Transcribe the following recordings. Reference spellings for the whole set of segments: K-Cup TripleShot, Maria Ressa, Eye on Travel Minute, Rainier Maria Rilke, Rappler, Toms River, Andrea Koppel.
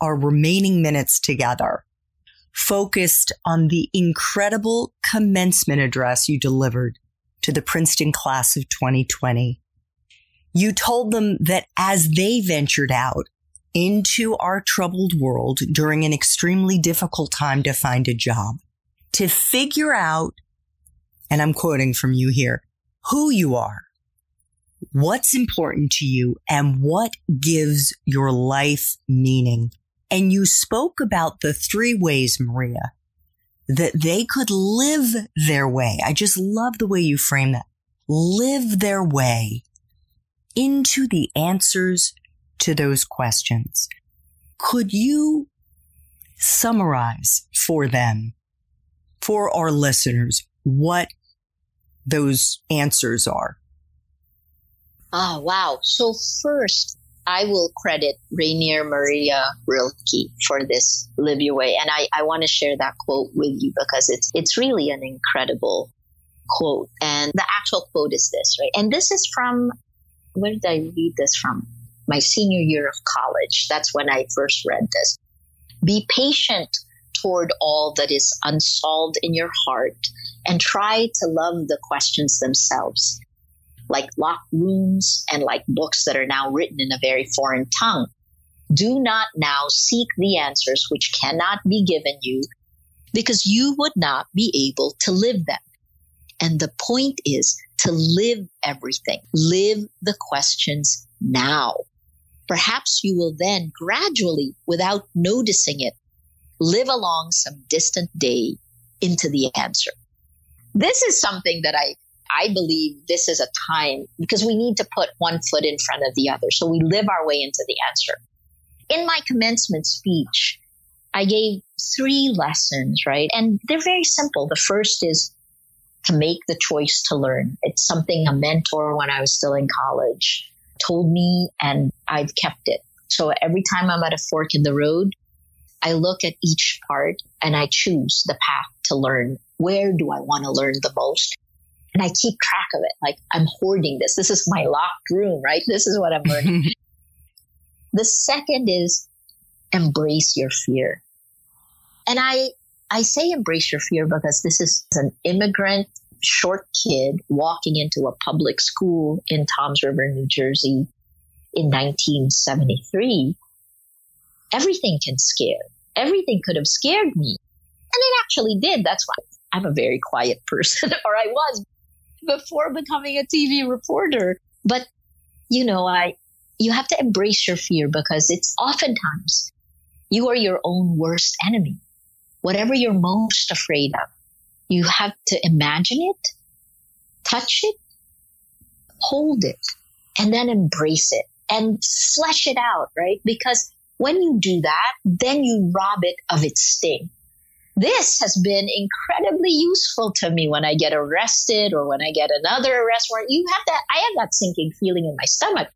our remaining minutes together focused on the incredible commencement address you delivered to the Princeton class of 2020. You told them that as they ventured out into our troubled world during an extremely difficult time to find a job, to figure out, and I'm quoting from you here, who you are, what's important to you, and what gives your life meaning. And you spoke about the three ways, Maria, that they could live their way. I just love the way you frame that. Live their way into the answers to those questions. Could you summarize for them, for our listeners, what those answers are? Oh, wow. So first, I will credit Rainier Maria Rilke for this Live Your Way. And I want to share that quote with you because it's really an incredible quote. And the actual quote is this, right? And this is from, where did I read this from? My senior year of college. That's when I first read this. Be patient toward all that is unsolved in your heart and try to love the questions themselves, like locked rooms and like books that are now written in a very foreign tongue. Do not now seek the answers which cannot be given you because you would not be able to live them. And the point is to live everything. Live the questions now. Perhaps you will then gradually, without noticing it, live along some distant day into the answer. This is something that I believe this is a time because we need to put one foot in front of the other. So we live our way into the answer. In my commencement speech, I gave three lessons, right? And they're very simple. The first is to make the choice to learn. It's something a mentor when I was still in college told me, and I've kept it. So every time I'm at a fork in the road, I look at each part and I choose the path to learn. Where do I want to learn the most? And I keep track of it. Like, I'm hoarding this. This is my locked room, right? This is what I'm learning. The second is embrace your fear. And I say embrace your fear because this is an immigrant short kid walking into a public school in Toms River, New Jersey in 1973. Everything can scare. Everything could have scared me. And it actually did. That's why I'm a very quiet person, or I was before becoming a TV reporter. But, you know, you have to embrace your fear because it's oftentimes you are your own worst enemy. Whatever you're most afraid of, you have to imagine it, touch it, hold it, and then embrace it and flesh it out, right? Because when you do that, then you rob it of its sting. This has been incredibly useful to me when I get arrested or when I get another arrest warrant. I have that sinking feeling in my stomach.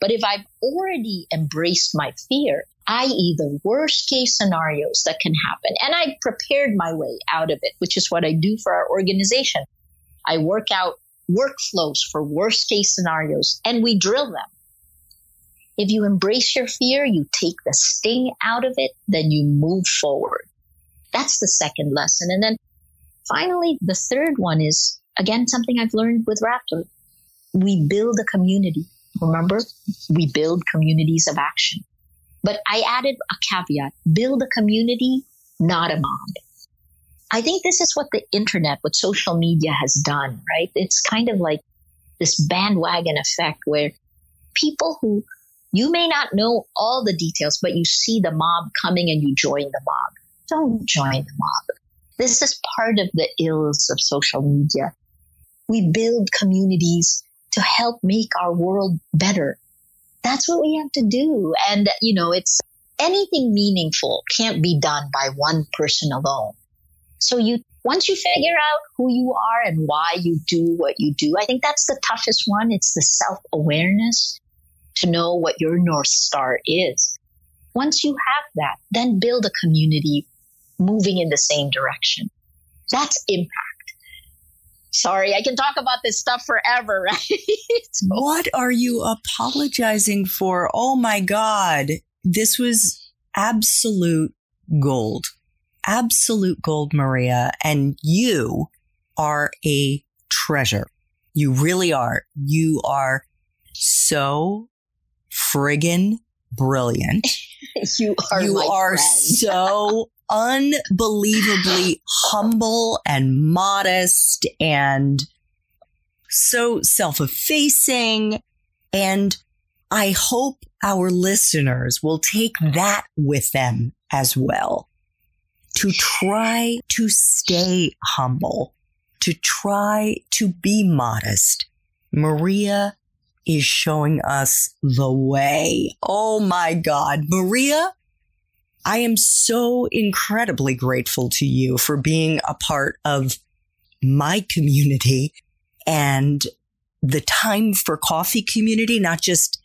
But if I've already embraced my fear, i.e. the worst case scenarios that can happen, and I prepared my way out of it, which is what I do for our organization. I work out workflows for worst case scenarios and we drill them. If you embrace your fear, you take the sting out of it, then you move forward. That's the second lesson. And then finally, the third one is, again, something I've learned with Rappler. We build a community. Remember, we build communities of action. But I added a caveat, build a community, not a mob. I think this is what the internet, what social media has done, right? It's kind of like this bandwagon effect where people who, you may not know all the details, but you see the mob coming and you join the mob. Don't join the mob. This is part of the ills of social media. We build communities to help make our world better. That's what we have to do. And, you know, it's anything meaningful can't be done by one person alone. So once you figure out who you are and why you do what you do, I think that's the toughest one. It's the self-awareness to know what your North Star is. Once you have that, then build a community moving in the same direction. That's impact. Sorry, I can talk about this stuff forever, right? What are you apologizing for? Oh my God. This was absolute gold. Absolute gold, Maria. And you are a treasure. You really are. You are so friggin' brilliant. You are so unbelievably humble and modest and so self-effacing. And I hope our listeners will take that with them as well, to try to stay humble, to try to be modest. Maria is showing us the way. Oh my God. Maria, I am so incredibly grateful to you for being a part of my community and the Time for Coffee community, not just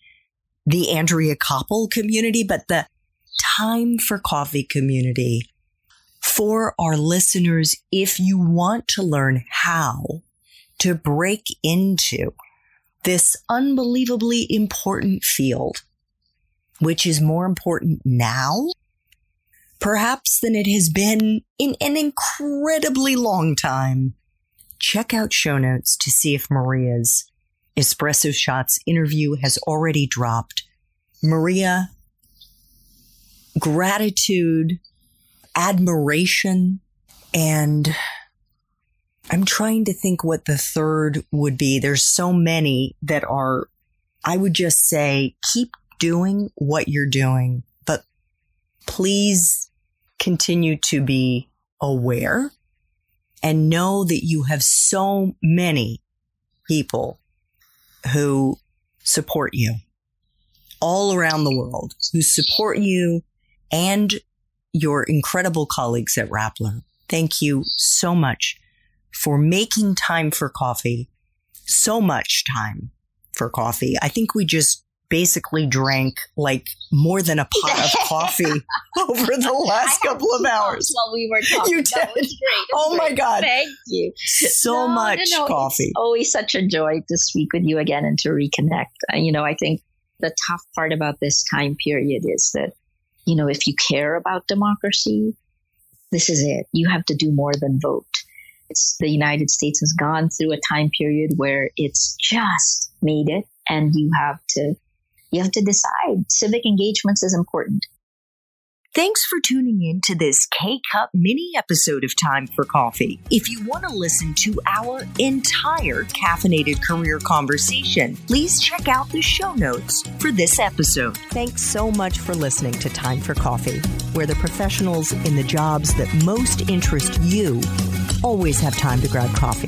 the Andrea Koppel community, but the Time for Coffee community. For our listeners, if you want to learn how to break into this unbelievably important field, which is more important now, perhaps, than it has been in an incredibly long time, check out show notes to see if Maria's Espresso Shots interview has already dropped. Maria, gratitude, admiration, and I'm trying to think what the third would be. There's so many that are, I would just say, keep doing what you're doing, but please continue to be aware and know that you have so many people who support you all around the world, who support you and your incredible colleagues at Rappler. Thank you so much for making time for coffee, so much time for coffee. I think we just basically drank like more than a pot of coffee over the last couple of hours while we were talking. You did. That was great. Oh my God. Thank you so much. Coffee. It's always such a joy to speak with you again and to reconnect. You know, I think the tough part about this time period is that, you know, if you care about democracy, this is it. You have to do more than vote. The United States has gone through a time period where it's just made it, and you have to decide. Civic engagements is important. Thanks for tuning in to this K-Cup mini episode of Time for Coffee. If you want to listen to our entire caffeinated career conversation, please check out the show notes for this episode. Thanks so much for listening to Time for Coffee, where the professionals in the jobs that most interest you always have time to grab coffee